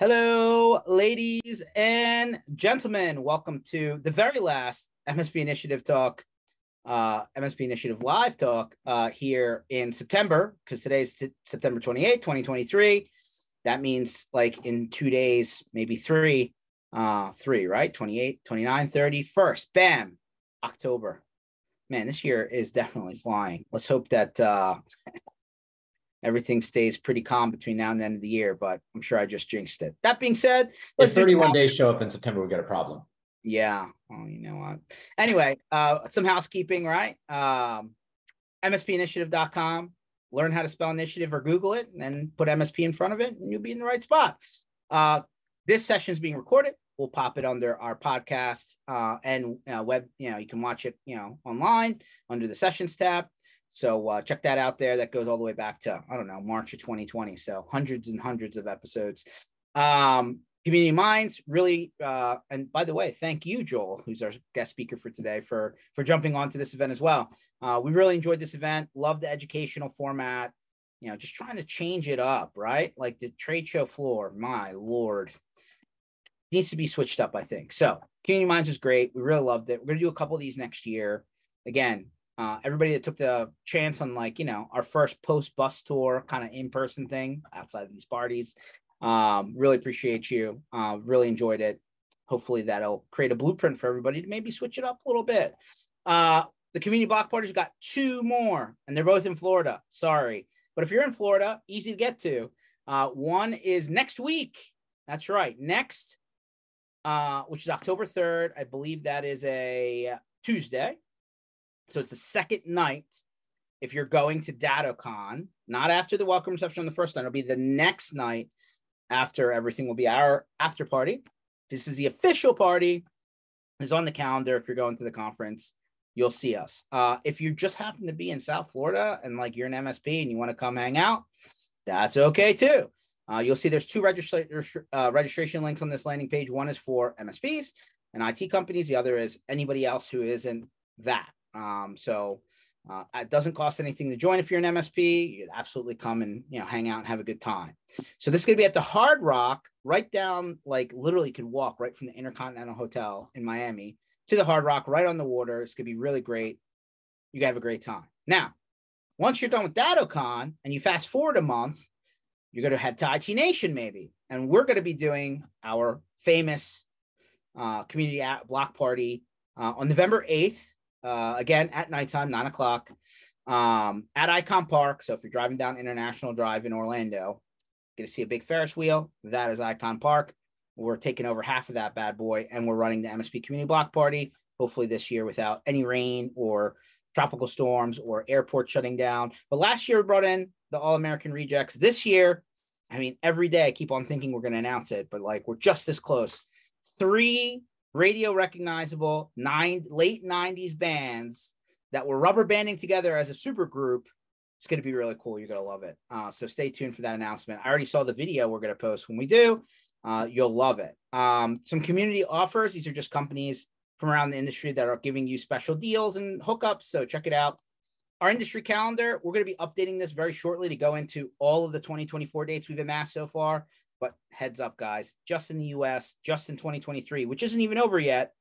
Hello, ladies and gentlemen. Welcome to the very last MSP Initiative talk, MSP Initiative live talk here in September, because today's September 28, 2023. That means like in 2 days, maybe three, right? 28, 29, 30, first, bam, October. Man, this year is definitely flying. Let's hope that everything stays pretty calm between now and the end of the year, but I'm sure I just jinxed it. That being said, if 31 days show up in September, we got a problem. Yeah. Oh, you know what? Anyway, some housekeeping, right? MSPinitiative.com. Learn how to spell initiative or Google it and then put MSP in front of it and you'll be in the right spot. This session is being recorded. We'll pop it under our podcast and web. You know, you can watch it, you know, online under the sessions tab. So check that out there. That goes all the way back to, I don't know, March of 2020. So hundreds and hundreds of episodes. Community Minds, really. And by the way, thank you, Joel, who's our guest speaker for today, for jumping onto this event as well. We really enjoyed this event. Love the educational format. You know, just trying to change it up, right? Like the trade show floor, my Lord. Needs to be switched up, I think. So Community Minds was great. We really loved it. We're going to do a couple of these next year. Again, everybody that took the chance on, like, you know, our first post bus tour kind of in-person thing outside of these parties, really appreciate you. Really enjoyed it. Hopefully that'll create a blueprint for everybody to maybe switch it up a little bit. The community block parties got two more and they're both in Florida. Sorry. But if you're in Florida, easy to get to. One is next week. That's right. Next, which is October 3rd. I believe that is a Tuesday. So it's the second night. If you're going to DattoCon, not after the welcome reception on the first night, it'll be the next night after everything will be our after party. This is the official party. It's on the calendar. If you're going to the conference, you'll see us. If you just happen to be in South Florida and like you're an MSP and you want to come hang out, that's okay too. You'll see there's two registration links on this landing page. One is for MSPs and IT companies. The other is anybody else who isn't that. So it doesn't cost anything to join. If you're an MSP, you'd absolutely come and, you know, hang out and have a good time. So this is going to be at the Hard Rock, right down, like literally you could walk right from the Intercontinental Hotel in Miami to the Hard Rock, right on the water. It's going to be really great. You can have a great time. Now, once you're done with DattoCon and you fast forward a month, you're going to head to IT Nation maybe. And we're going to be doing our famous community block party on November 8th. Again, at nighttime, 9 o'clock, at Icon Park. So if you're driving down International Drive in Orlando, you're going to see a big Ferris wheel. That is Icon Park. We're taking over half of that bad boy, and we're running the MSP Community Block Party, hopefully this year without any rain or tropical storms or airport shutting down. But last year, we brought in the All-American Rejects. This year, I mean, every day I keep on thinking we're going to announce it, but like we're just this close. 3 radio recognizable late 90s bands that were rubber banding together as a super group. It's going to be really cool. You're going to love it. So stay tuned for that announcement. I already saw the video we're going to post when we do. You'll love it. Some community offers. These are just companies from around the industry that are giving you special deals and hookups. So check it out. Our industry calendar, we're going to be updating this very shortly to go into all of the 2024 dates we've amassed so far. But heads up, guys, just in the US, just in 2023, which isn't even over yet,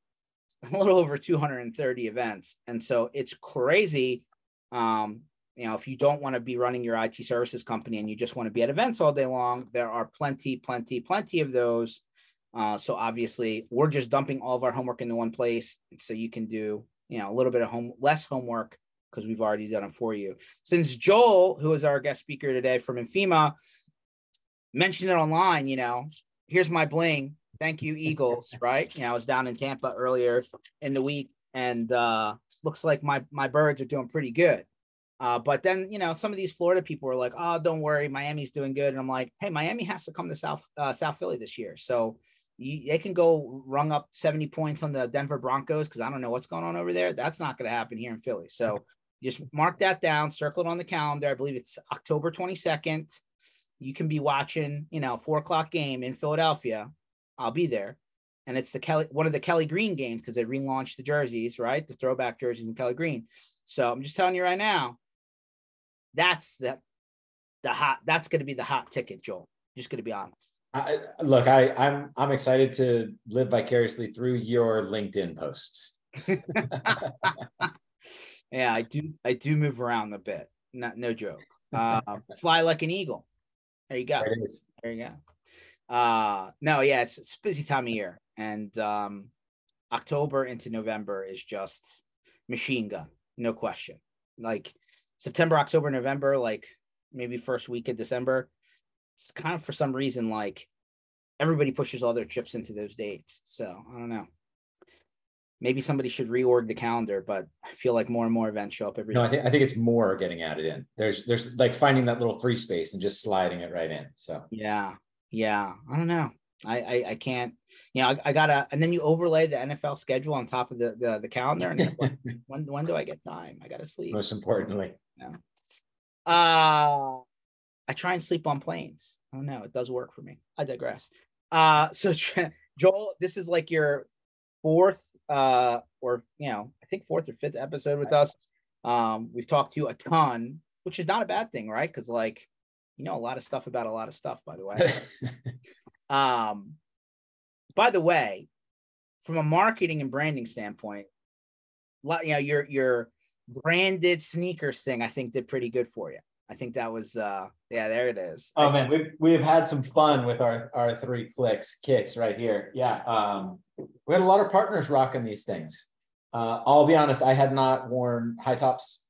a little over 230 events. And so it's crazy. You know, if you don't want to be running your IT services company and you just want to be at events all day long, there are plenty of those. So obviously we're just dumping all of our homework into one place. So you can do, you know, a little bit of less homework because we've already done it for you. Since Joel, who is our guest speaker today from Infima, mentioned it online, you know, here's my bling. Thank you, Eagles, right? You know, I was down in Tampa earlier in the week, and looks like my birds are doing pretty good. But then, you know, some of these Florida people were like, oh, don't worry, Miami's doing good. And I'm like, hey, Miami has to come to South Philly this year. So they can go rung up 70 points on the Denver Broncos because I don't know what's going on over there. That's not going to happen here in Philly. So just mark that down, circle it on the calendar. I believe it's October 22nd. You can be watching, you know, 4 o'clock game in Philadelphia. I'll be there. And it's one of the Kelly Green games because they relaunched the jerseys, right? The throwback jerseys in Kelly Green. So I'm just telling you right now, that's going to be the hot ticket, Joel. Just going to be honest. I'm excited to live vicariously through your LinkedIn posts. Yeah, I do move around a bit. No joke. Fly like an eagle. There you go. There you go. No, yeah, it's a busy time of year, and October into November is just machine gun, no question. Like September, October, November, like maybe first week of December. It's kind of, for some reason, like everybody pushes all their chips into those dates. So I don't know. Maybe somebody should reorg the calendar, but I feel like more and more events show up every day. I think it's more getting added in. There's like finding that little free space and just sliding it right in. So yeah. I don't know. I can't. You know, I gotta. And then you overlay the NFL schedule on top of the calendar, and it's like, when do I get time? I gotta sleep. Most importantly, yeah. I try and sleep on planes. Oh no, it does work for me. I digress. So Joel, this is like your fourth fourth or fifth episode with us. We've talked to you a ton, which is not a bad thing, right? Because like, you know, a lot of stuff about a lot of stuff, by the way. By the way, from a marketing and branding standpoint, you know, your branded sneakers thing, I think did pretty good for you. I think that was, yeah, there it is. Oh man, we've had some fun with our three kicks right here. Yeah, we had a lot of partners rocking these things. I'll be honest, I had not worn high tops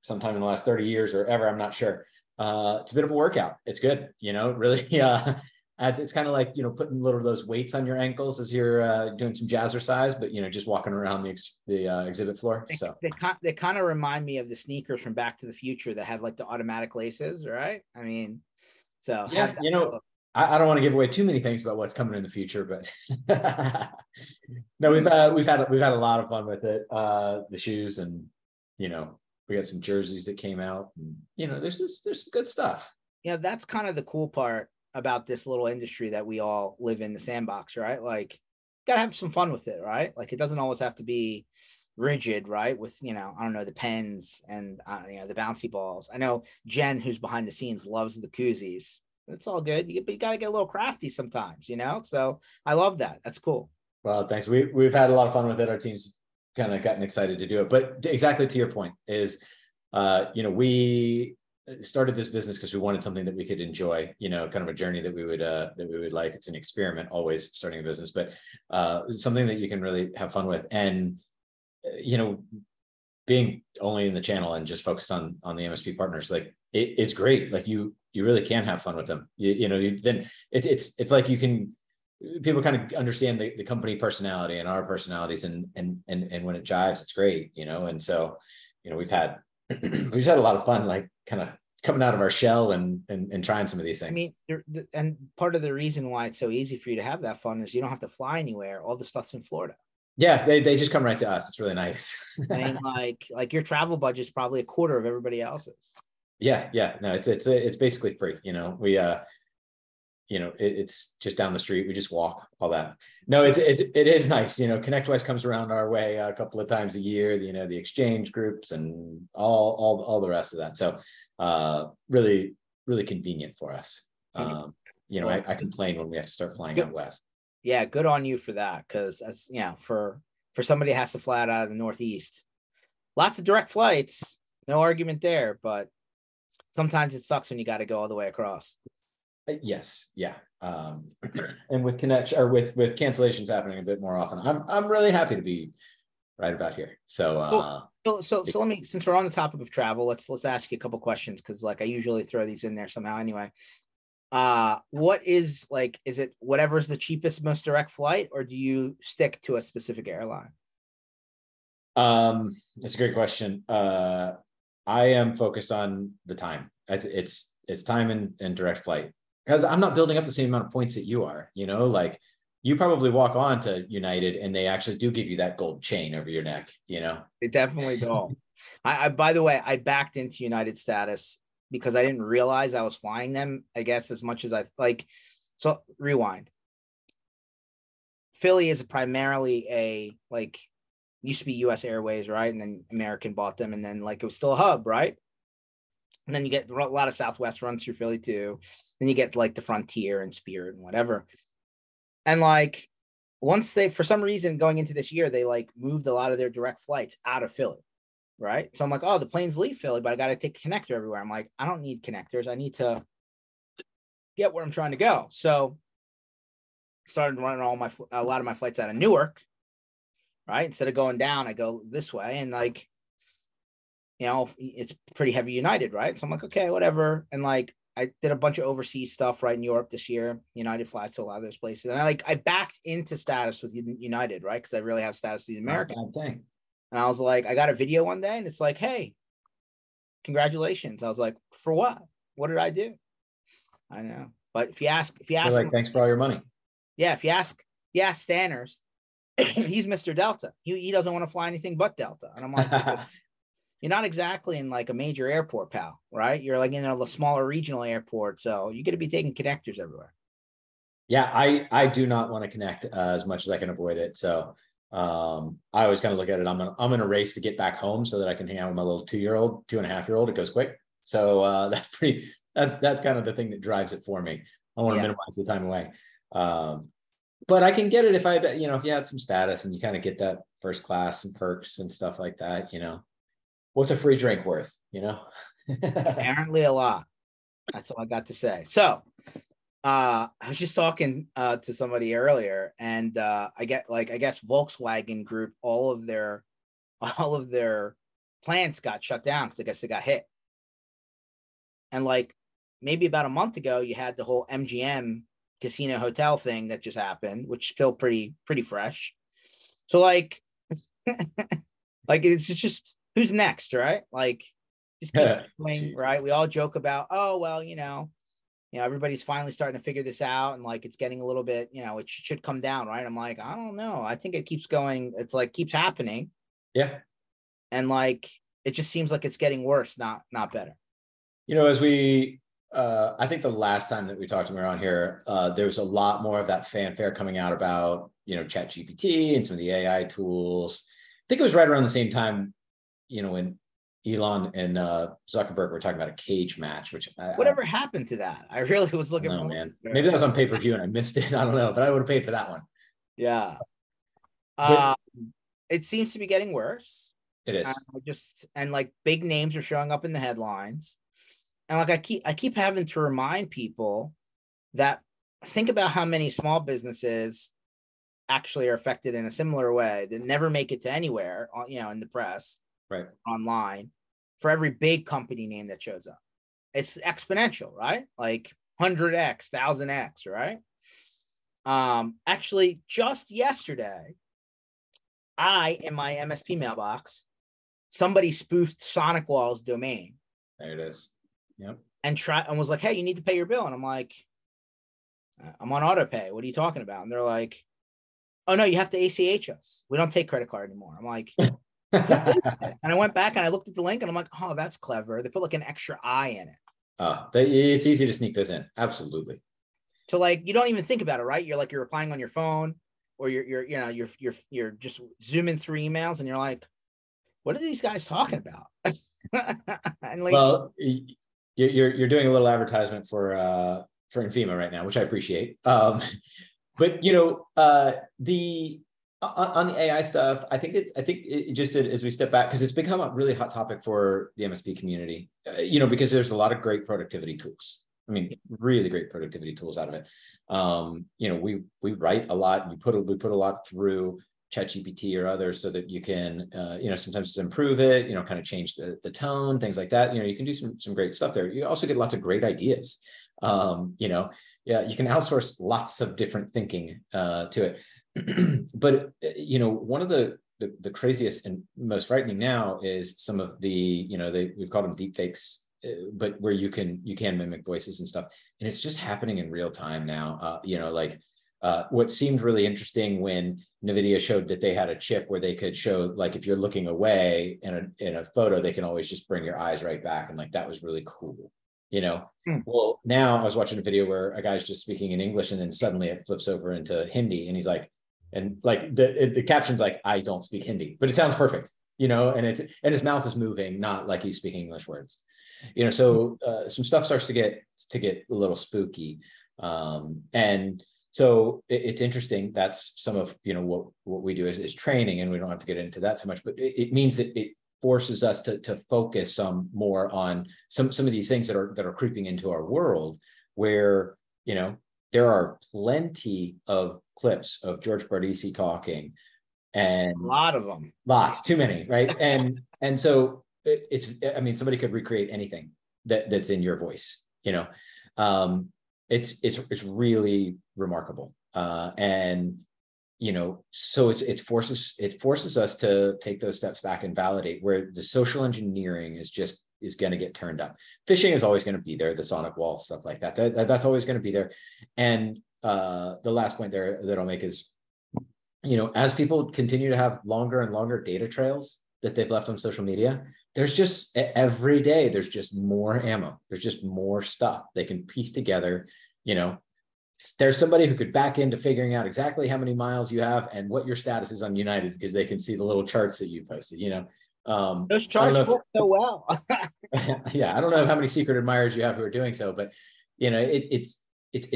sometime in the last 30 years or ever, I'm not sure. It's a bit of a workout. It's good, you know, really. It's kind of like, you know, putting little of those weights on your ankles as you're doing some jazzercise, but, you know, just walking around the exhibit floor. So they kind of remind me of the sneakers from Back to the Future that had like the automatic laces, right? I mean, so yeah, you know, I don't want to give away too many things about what's coming in the future, but no, we've had a lot of fun with it. The shoes, and you know, we got some jerseys that came out, and you know, there's some good stuff. Yeah, that's kind of the cool part about this little industry that we all live in, the sandbox, right? Like, gotta have some fun with it, right? Like, it doesn't always have to be rigid, right? With, you know, I don't know, the pens and, you know, the bouncy balls. I know Jen, who's behind the scenes, loves the koozies. It's all good. You gotta get a little crafty sometimes, you know? So I love that. That's cool. Well, thanks. We've had a lot of fun with it. Our team's kind of gotten excited to do it. But exactly to your point is, you know, we started this business because we wanted something that we could enjoy, you know, kind of a journey that we would like. It's an experiment, always starting a business, but something that you can really have fun with. And, you know, being only in the channel and just focused on the MSP partners, like it's great. Like you really can have fun with them. Then it's like you can, people kind of understand the company personality and our personalities, and when it jives, it's great, you know? And so, you know, we just had a lot of fun, like kind of coming out of our shell and trying some of these things. I mean, and part of the reason why it's so easy for you to have that fun is you don't have to fly anywhere. All the stuff's in Florida. Yeah, they just come right to us. It's really nice. I mean, like your travel budget's probably a quarter of everybody else's. Yeah. No, it's basically free. You know, we you know, it's just down the street. We just walk, all that. No, it is nice. You know, ConnectWise comes around our way a couple of times a year, you know, the exchange groups and all the rest of that. So really, really convenient for us. You know, I complain when we have to start flying out west. Yeah. Good on you for that. 'Cause as you know, for somebody who has to fly out of the Northeast, lots of direct flights, no argument there, but sometimes it sucks when you got to go all the way across. Yes. Yeah. And with with cancellations happening a bit more often, I'm really happy to be right about here. So, so let me, since we're on the topic of travel, let's ask you a couple questions. 'Cause like I usually throw these in there somehow anyway. What is like, is it whatever's the cheapest, most direct flight, or do you stick to a specific airline? That's a great question. I am focused on the time. It's time and direct flight. Because I'm not building up the same amount of points that you are, you know, like you probably walk on to United and they actually do give you that gold chain over your neck, you know? They definitely don't. By the way, I backed into United status because I didn't realize I was flying them, I guess, as much as I like. So rewind. Philly is primarily used to be US Airways, right? And then American bought them, and then like it was still a hub, right? And then you get a lot of Southwest runs through Philly too. Then you get like the Frontier and Spirit and whatever. And like once they, for some reason going into this year, they like moved a lot of their direct flights out of Philly, right? So I'm like, oh, the planes leave Philly, but I got to take a connector everywhere. I'm like, I don't need connectors. I need to get where I'm trying to go. So started running a lot of my flights out of Newark, right? Instead of going down, I go this way. And like, you know, it's pretty heavy United, right? So I'm like, okay, whatever. And like, I did a bunch of overseas stuff right in Europe this year. United flies to a lot of those places. And I backed into status with United, right? Because I really have status with the American thing. And I was like, I got a video one day and it's like, hey, congratulations. I was like, for what? What did I do? I know. But if you ask, like, thanks for all your money. Yeah. If you ask Stanners, he's Mr. Delta. He doesn't want to fly anything but Delta. And I'm like, you're not exactly in like a major airport, pal, right? You're like in a smaller regional airport. So you got to be taking connectors everywhere. Yeah. I do not want to connect as much as I can avoid it. So I always kind of look at it. I'm in a race to get back home so that I can hang out with my little 2-year-old, 2.5-year-old. It goes quick. So that's kind of the thing that drives it for me. I want to minimize the time away. But I can get it if you had some status and you kind of get that first class and perks and stuff like that, you know. What's a free drink worth, you know? Apparently a lot. That's all I got to say. So I was just talking to somebody earlier, and I get like, I guess Volkswagen Group, all of their plants got shut down because I guess they got hit. And like maybe about a month ago, you had the whole MGM casino hotel thing that just happened, which is still pretty fresh. So like, like it's just, who's next, right? Like, just keeps going, right? We all joke about, oh, well, you know, everybody's finally starting to figure this out, and like, it's getting a little bit, you know, it should come down, right? I'm like, I don't know. I think it keeps going. It's like keeps happening. Yeah. And like, it just seems like it's getting worse, not better. You know, as we, I think the last time that we talked around here, there was a lot more of that fanfare coming out about, you know, ChatGPT and some of the AI tools. I think it was right around the same time, you know, when Elon and Zuckerberg were talking about a cage match, which whatever happened to that? I really was looking for, man. Maybe that was on pay-per-view and I missed it. I don't know, but I would have paid for that one. Yeah. It seems to be getting worse. It is. And like big names are showing up in the headlines. And like, I keep having to remind people that think about how many small businesses actually are affected in a similar way that never make it to anywhere, you know, in the press. Right. Online, for every big company name that shows up, it's exponential, right? Like 100x, 1000x, right? Actually, just yesterday, I in my MSP mailbox, somebody spoofed Sonic Wall's domain. There it is. Yep. And was like, "Hey, you need to pay your bill." And I'm like, "I'm on auto pay. What are you talking about?" And they're like, "Oh no, you have to ACH us. We don't take credit card anymore." I'm like. And I went back and I looked at the link and I'm like, oh, that's clever. They put like an extra I in it. It's easy to sneak those in. Absolutely. So like, you don't even think about it, right? You're like, you're replying on your phone or you're just zooming through emails and you're like, what are these guys talking about? And like, well, you're doing a little advertisement for Infima right now, which I appreciate. But you know, on the AI stuff, I think it just did, as we step back, because it's become a really hot topic for the MSP community, you know, because there's a lot of great productivity tools. I mean, really great productivity tools out of it. You know, we write a lot, and we put a lot through ChatGPT or others so that you can, you know, sometimes just improve it, you know, kind of change the tone, things like that. You know, you can do some great stuff there. You also get lots of great ideas. You know, yeah, you can outsource lots of different thinking to it. But, you know, one of the craziest and most frightening now is some of the, you know, we've called them deepfakes, but where you can mimic voices and stuff. And it's just happening in real time now. You know, like what seemed really interesting when NVIDIA showed that they had a chip where they could show, like, if you're looking away in a photo, they can always just bring your eyes right back. And like, that was really cool. You know, well, now I was watching a video where a guy's just speaking in English and then suddenly it flips over into Hindi and he's like, and like the caption's like, I don't speak Hindi, but it sounds perfect, you know, and his mouth is moving, not like he's speaking English words. You know, so some stuff starts to get a little spooky. And so it's interesting. That's some of, you know, what we do is training, and we don't have to get into that so much, but it means that it forces us to focus some more on some of these things that are creeping into our world, where, you know, there are plenty of clips of George Bardisi talking, and a lot of them, lots, too many, right? And so it's, I mean, somebody could recreate anything that's in your voice, you know. It's really remarkable, and you know, so it forces us to take those steps back and validate where the social engineering is going to get turned up. Phishing is always going to be there, the sonic wall, stuff like that. That's always going to be there. And the last point there that I'll make is, you know, as people continue to have longer and longer data trails that they've left on social media, there's just every day, there's just more ammo. There's just more stuff they can piece together. You know, there's somebody who could back into figuring out exactly how many miles you have and what your status is on United, because they can see the little charts that you posted, you know. Those charts work so well. Yeah, I don't know how many secret admirers you have who are doing so, but you know, it's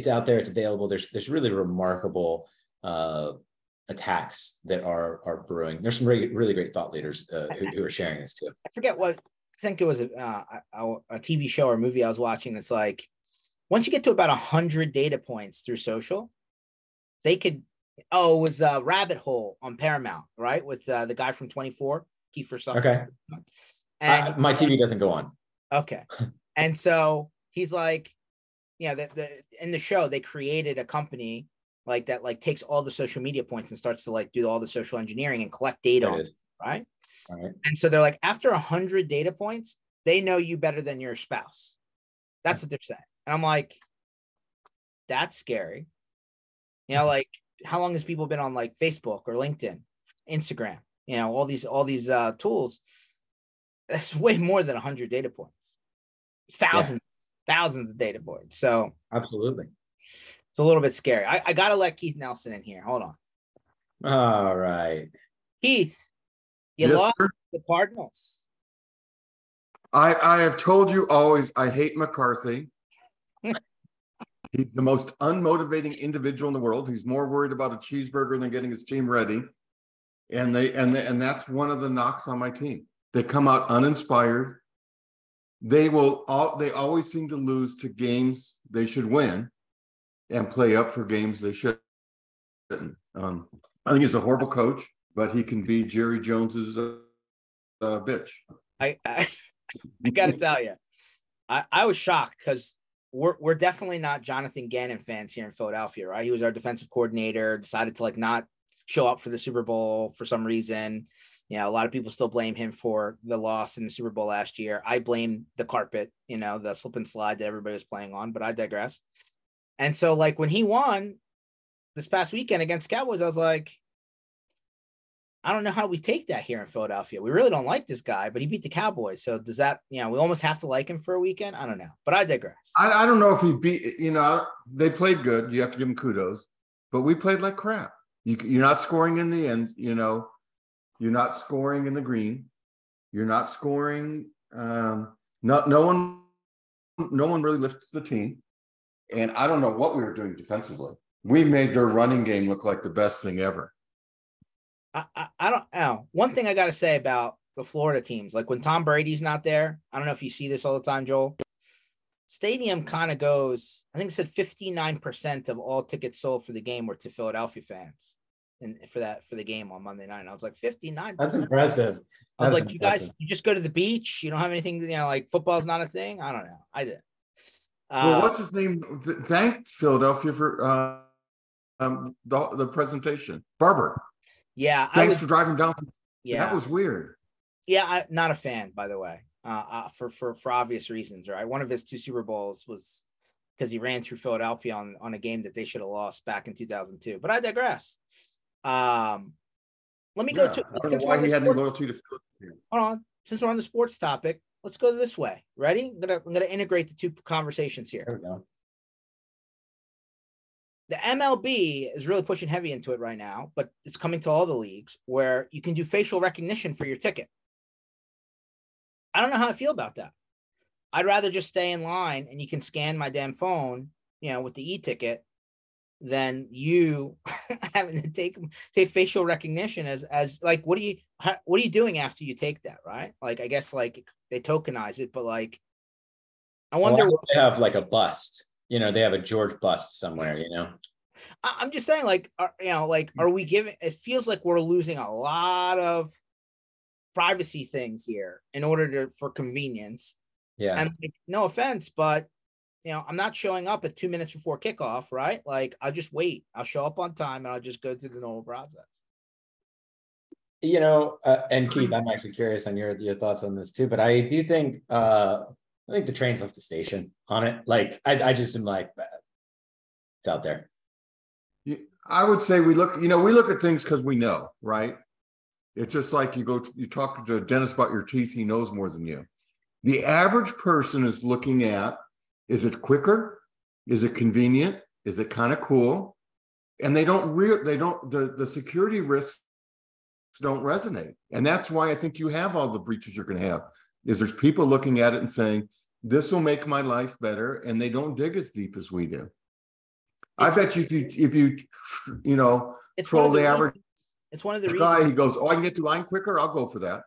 out there, it's available. There's really remarkable attacks that are brewing. There's some really great thought leaders who are sharing this too. I forget what, I think it was a TV show or movie I was watching. It's like, once you get to about 100 data points through social, they could, it was a Rabbit Hole on Paramount, right? With the guy from 24. Kiefer something. Okay. And my TV doesn't go on. Okay. And so he's like, yeah, in the show, they created a company like that, like takes all the social media points and starts to like do all the social engineering and collect data on it, right? All right. And so they're like, after 100 data points, they know you better than your spouse. That's what they're saying. And I'm like, that's scary. You know, like how long has people been on like Facebook or LinkedIn, Instagram? You know, all these tools, that's way more than 100 data points. It's thousands of data points. So absolutely. It's a little bit scary. I got to let Keith Nelson in here. Hold on. All right. Keith, you lost the Cardinals. I have told you always, I hate McCarthy. He's the most unmotivating individual in the world. He's more worried about a cheeseburger than getting his team ready. And and that's one of the knocks on my team. They come out uninspired. They always seem to lose to games they should win, and play up for games they shouldn't. I think he's a horrible coach, but he can be Jerry Jones's bitch. I got to tell you, I was shocked because we're definitely not Jonathan Gannon fans here in Philadelphia, right? He was our defensive coordinator. Decided to like not show up for the Super Bowl for some reason. You know, a lot of people still blame him for the loss in the Super Bowl last year. I blame the carpet, you know, the slip and slide that everybody was playing on, but I digress. And so like when he won this past weekend against Cowboys, I was like, I don't know how we take that here in Philadelphia. We really don't like this guy, but he beat the Cowboys. So does that, you know, we almost have to like him for a weekend. I don't know, but I digress. I don't know if he beat, you know, they played good. You have to give them kudos, but we played like crap. You're not scoring in the end, you know, you're not scoring in the green. You're not scoring. No one really lifts the team. And I don't know what we were doing defensively. We made their running game look like the best thing ever. I don't know. One thing I got to say about the Florida teams, like when Tom Brady's not there, I don't know if you see this all the time, Joel. Stadium kind of goes, I think it said 59% of all tickets sold for the game were to Philadelphia fans, and for the game on Monday night. And I was like, 59%. That's impressive. I was like, you guys, you just go to the beach. You don't have anything, you know, like football's not a thing. I don't know. I did. Well, what's his name? Thank Philadelphia for the presentation. Barber. Yeah. Thanks for driving down. Yeah. That was weird. Yeah. Not a fan, by the way. For obvious reasons, right? One of his two Super Bowls was because he ran through Philadelphia on a game that they should have lost back in 2002. But I digress. Let me go to. I don't know why he had no loyalty to Philadelphia. Hold on, since we're on the sports topic, let's go this way. Ready? I'm gonna integrate the two conversations here. There we go. The MLB is really pushing heavy into it right now, but it's coming to all the leagues where you can do facial recognition for your ticket. I don't know how I feel about that. I'd rather just stay in line and you can scan my damn phone, you know, with the e-ticket than you having to take facial recognition as like, what are you doing after you take that? Right. Like, I guess like they tokenize it, but like, I wonder if they have like a bust, you know, they have a George bust somewhere, you know? I'm just saying like, are we giving, it feels like we're losing a lot of privacy things here in order to, for convenience. Yeah. And like, no offense, but you know, I'm not showing up at 2 minutes before kickoff, right? Like I'll just wait, I'll show up on time and I'll just go through the normal process. You know, and Keith, I'm actually curious on your thoughts on this too, but I do think, I think the trains left the station on it. Like, I just am like, it's out there. I would say we look at things because we know, right? It's just like you talk to a dentist about your teeth, he knows more than you. The average person is looking at, is it quicker? Is it convenient? Is it kind of cool? And the security risks don't resonate. And that's why I think you have all the breaches you're going to have, is there's people looking at it and saying, this will make my life better. And they don't dig as deep as we do. I bet you if you troll the average guy, he goes, oh, I can get through line quicker. I'll go for that.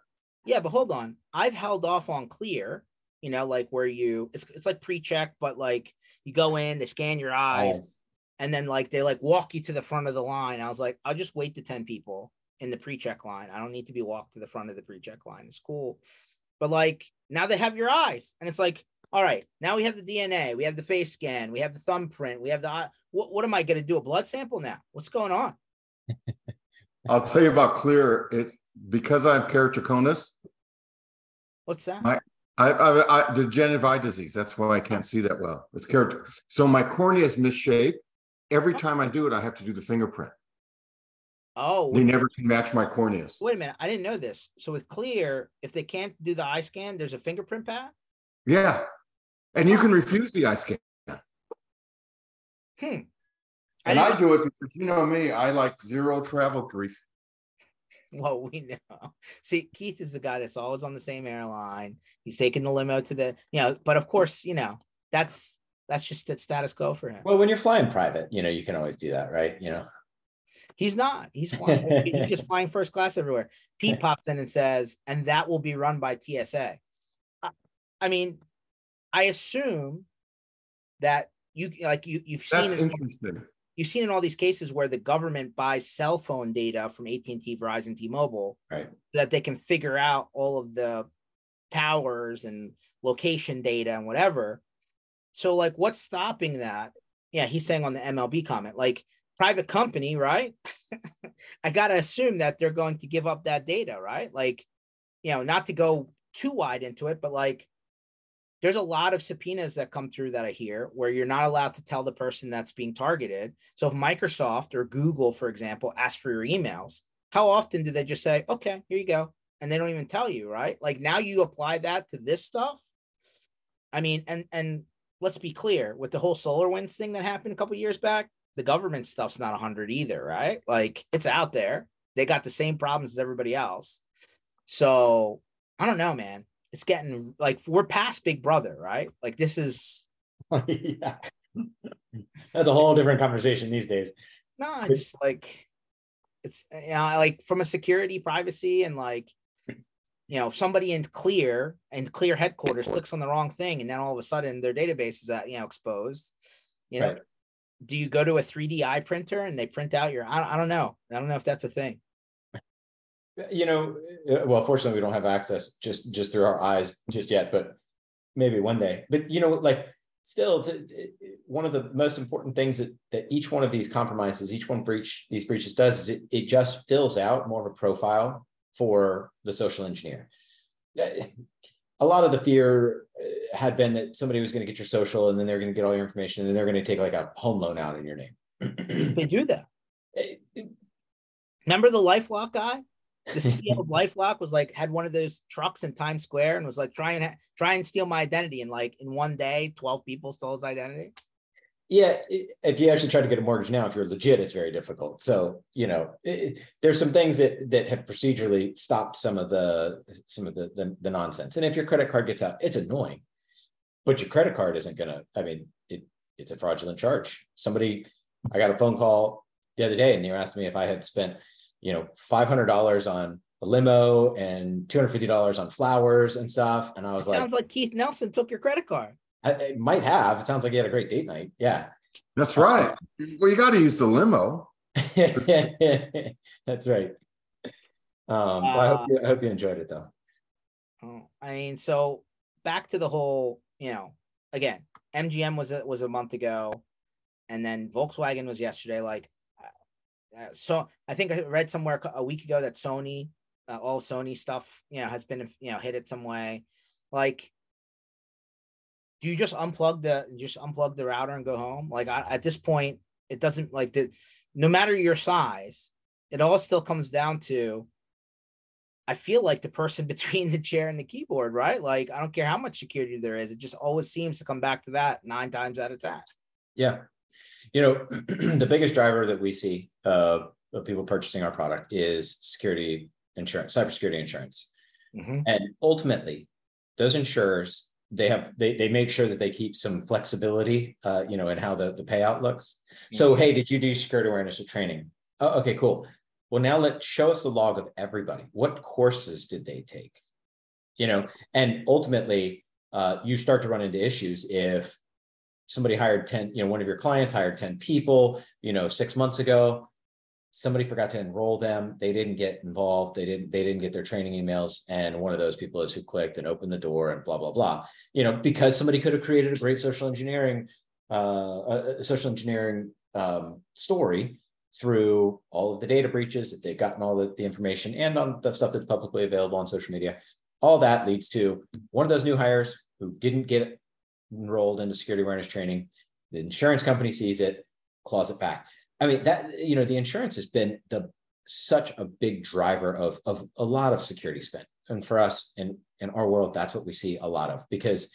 Yeah, but hold on. I've held off on Clear, you know, like where it's like pre-check, but like you go in, they scan your eyes, and then like they like walk you to the front of the line. I was like, I'll just wait the 10 people in the pre-check line. I don't need to be walked to the front of the pre-check line. It's cool. But like now they have your eyes and it's like, all right, now we have the DNA, we have the face scan, we have the thumbprint, we have the eye. What am I going to do? A blood sample now? What's going on? I'll tell you about Clear. Because I have keratoconus. What's that? I degenerative eye disease. That's why I can't see that well. It's kerat. So my cornea is misshaped. Every time I do it, I have to do the fingerprint. Oh, they never can match my corneas. Wait a minute, I didn't know this. So with Clear, if they can't do the eye scan, there's a fingerprint pad. Yeah, and you can refuse the eye scan. And I do it because you know me. I like zero travel grief. Well, we know. See, Keith is the guy that's always on the same airline. He's taking the limo to the, you know, but of course, you know, that's just the status quo for him. Well, when you're flying private, you know, you can always do that, right? You know, he's not. He's flying. He's just flying first class everywhere. Pete pops in and says, and that will be run by TSA. I mean, I assume that You've seen in all these cases where the government buys cell phone data from AT&T, Verizon, T-Mobile, right, so that they can figure out all of the towers and location data and whatever. So like, what's stopping that? Yeah, he's saying on the MLB comment, like private company, right? I got to assume that they're going to give up that data, right? Like, you know, not to go too wide into it, but like, there's a lot of subpoenas that come through that I hear where you're not allowed to tell the person that's being targeted. So if Microsoft or Google, for example, asks for your emails, how often do they just say, okay, here you go. And they don't even tell you, right? Like now you apply that to this stuff. I mean, and let's be clear with the whole SolarWinds thing that happened a couple of years back, the government stuff's not 100 either, right? Like it's out there. They got the same problems as everybody else. So I don't know, man. It's getting like we're past Big Brother, right? Like this is yeah. That's a whole different conversation these days. No, just like it's, you know, like from a security, privacy, and like, you know, if somebody in Clear and Clear headquarters clicks on the wrong thing, and then all of a sudden their database is at, you know, exposed. You know, right. Do you go to a 3D eye printer and they print out your? I don't know. I don't know if that's a thing. You know, well, fortunately, we don't have access just through our eyes just yet, but maybe one day. But, you know, like still one of the most important things that each one of these compromises, each one breaches does is it just fills out more of a profile for the social engineer. A lot of the fear had been that somebody was going to get your social and then they're going to get all your information and then they're going to take like a home loan out in your name. They do that. Remember the LifeLock guy? The CEO of LifeLock was like, had one of those trucks in Times Square and was like, try and steal my identity. And like in one day, 12 people stole his identity. Yeah. If you actually try to get a mortgage now, if you're legit, it's very difficult. So, you know, there's some things that have procedurally stopped some of the nonsense. And if your credit card gets out, it's annoying. but your credit card isn't going to, I mean, it's a fraudulent charge. Somebody, I got a phone call the other day and they were asking me if I had spent, you know, $500 on a limo and $250 on flowers and stuff. And I was like, sounds like Keith Nelson took your credit card. It might have. It sounds like he had a great date night. Yeah. That's right. Well, you got to use the limo. That's right. Well, I hope you enjoyed it though. I mean, so back to the whole, you know, again, MGM was a month ago, and then Volkswagen was yesterday. Like, so I think I read somewhere a week ago that Sony, all Sony stuff, you know, has been, you know, hit it some way. Like, do you just unplug the router and go home? Like, at this point, it doesn't, like, no matter your size, it all still comes down to, I feel like, the person between the chair and the keyboard, right? Like, I don't care how much security there is. It just always seems to come back to that 9 times out of 10. Yeah. You know, the biggest driver that we see of people purchasing our product is security insurance, cybersecurity insurance. Mm-hmm. And ultimately, those insurers, they make sure that they keep some flexibility, you know, in how the payout looks. Mm-hmm. So, hey, did you do security awareness or training? Oh, okay, cool. Well, now show us the log of everybody. What courses did they take? You know, and ultimately, you start to run into issues if somebody hired 10, you know, one of your clients hired 10 people, you know, 6 months ago, somebody forgot to enroll them. They didn't get involved. They didn't get their training emails. And one of those people is who clicked and opened the door and blah, blah, blah, you know, because somebody could have created a great social engineering story through all of the data breaches that they've gotten, all the information, and on the stuff that's publicly available on social media. All that leads to one of those new hires who didn't get enrolled into security awareness training. The insurance company sees it, claws it back. I mean, that, you know, the insurance has been such a big driver of a lot of security spend. And for us in our world, that's what we see a lot of, because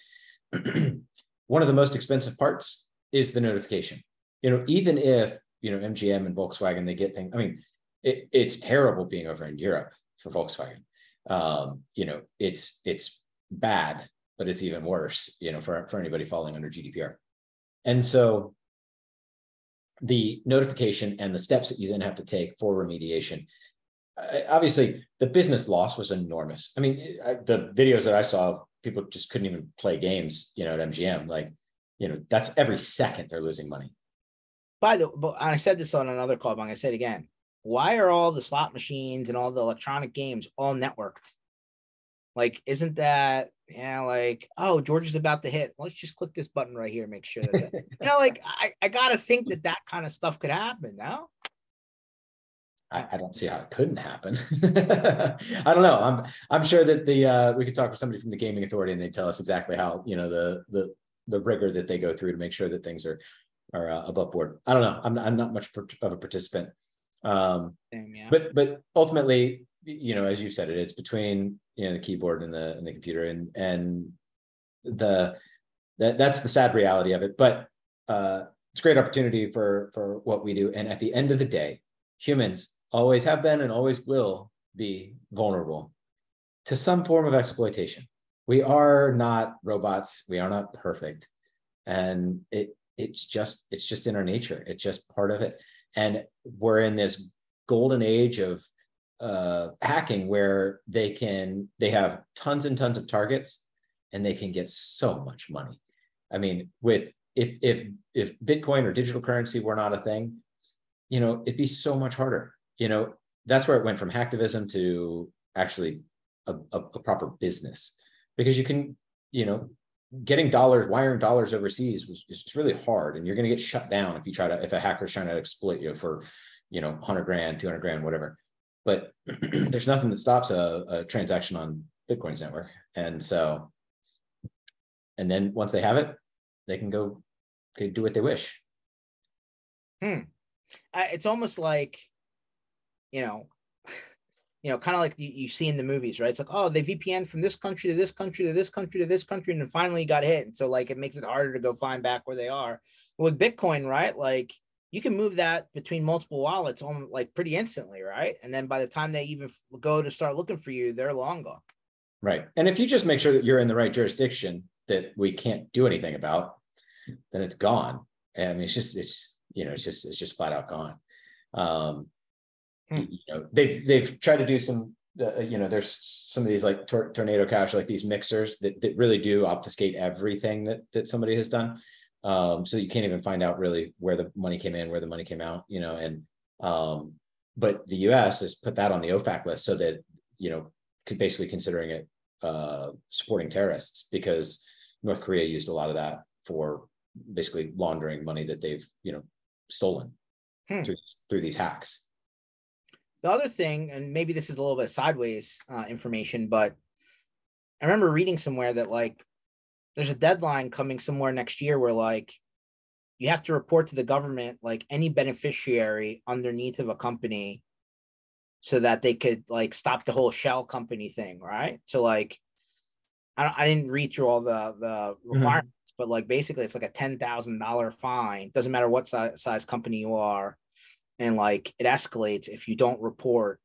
one of the most expensive parts is the notification. You know, even if, you know, MGM and Volkswagen, they get things. I mean, it's terrible being over in Europe for Volkswagen. You know, it's bad, but it's even worse, you know, for anybody falling under GDPR. And so the notification and the steps that you then have to take for remediation, obviously the business loss was enormous. I mean, the videos that I saw, people just couldn't even play games, you know, at MGM. Like, you know, that's every second they're losing money. But I said this on another call, but I said again, why are all the slot machines and all the electronic games all networked? Like, isn't that, yeah, like, oh, George is about to hit, let's just click this button right here, make sure that, you know, like, I got to think that kind of stuff could happen now. I don't see how it couldn't happen. I don't know. I'm sure that we could talk to somebody from the gaming authority and they tell us exactly how, you know, the rigor that they go through to make sure that things are above board. I don't know. I'm not much of a participant. Same, yeah. But ultimately, you know, as you said, it's between, you know, the keyboard and the computer, and that's the sad reality of it. But it's a great opportunity for what we do. And at the end of the day, humans always have been and always will be vulnerable to some form of exploitation. We are not robots. We are not perfect, and it's just in our nature. It's just part of it. And we're in this golden age of hacking where they have tons and tons of targets, and they can get so much money. I mean, with if Bitcoin or digital currency were not a thing, you know, it'd be so much harder. You know, that's where it went from hacktivism to actually a proper business, because you can, you know, wiring dollars overseas is really hard, and you're going to get shut down if you try to, if a hacker's trying to exploit you for, you know, 100 grand, 200 grand, whatever. But there's nothing that stops a transaction on Bitcoin's network. And so, and then once they have it, they can go do what they wish. It's almost like, you know, kind of like you see in the movies, right? It's like, oh, they VPN from this country to this country to this country to this country, and then finally got hit. And so, like, it makes it harder to go find back where they are. But with Bitcoin, right? Like, you can move that between multiple wallets on, like, pretty instantly, right? And then by the time they even go to start looking for you, they're long gone. Right. And if you just make sure that you're in the right jurisdiction, that we can't do anything about, then it's gone. And I mean, it's just flat out gone. You know, they've tried to do some, you know, there's some of these like tornado cash, like these mixers that really do obfuscate everything that somebody has done. So you can't even find out really where the money came in, where the money came out, you know, and, but the US has put that on the OFAC list so that, you know, could basically considering it, supporting terrorists, because North Korea used a lot of that for basically laundering money that they've, you know, stolen through these hacks. The other thing, and maybe this is a little bit sideways information, but I remember reading somewhere that like there's a deadline coming somewhere next year where like you have to report to the government like any beneficiary underneath of a company so that they could like stop the whole shell company thing, right? So like I didn't read through all the requirements, but like basically it's like a $10,000 fine. Doesn't matter what size company you are. And like it escalates if you don't report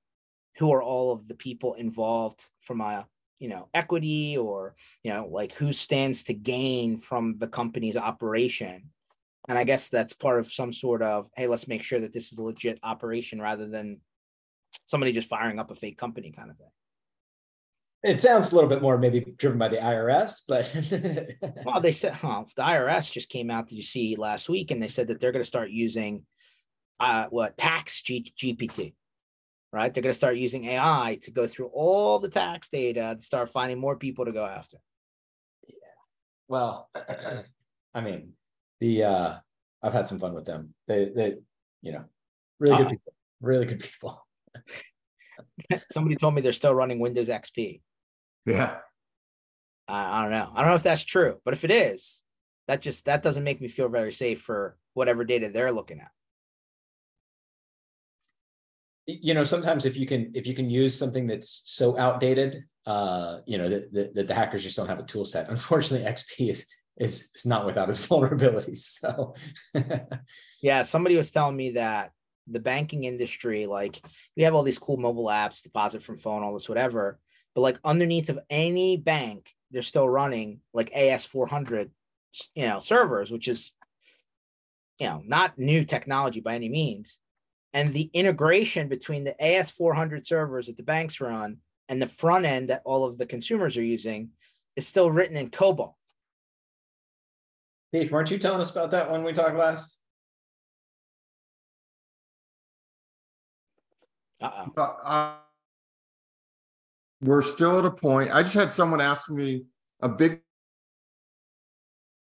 who are all of the people involved from a, you know, equity or, you know, like who stands to gain from the company's operation. And I guess that's part of some sort of, hey, let's make sure that this is a legit operation rather than somebody just firing up a fake company kind of thing. It sounds a little bit more maybe driven by the IRS, but. Well, they said, the IRS just came out, did you see last week? And they said that they're going to start using tax GPT, right? They're going to start using AI to go through all the tax data and start finding more people to go after. Yeah. Well, I mean, I've had some fun with them. They you know, really good people. Really good people. Somebody told me they're still running Windows XP. Yeah. I don't know. I don't know if that's true, but if it is, that doesn't make me feel very safe for whatever data they're looking at. You know, sometimes if you can use something that's so outdated, you know, that the hackers just don't have a tool set. Unfortunately, XP is not without its vulnerabilities. So yeah, somebody was telling me that the banking industry, like we have all these cool mobile apps, deposit from phone, all this, whatever, but like underneath of any bank, they're still running like AS400, you know, servers, which is, you know, not new technology by any means. And the integration between the AS400 servers that the banks run and the front end that all of the consumers are using is still written in COBOL. Dave, weren't you telling us about that one we talked last? We're still at a point. I just had someone ask me a big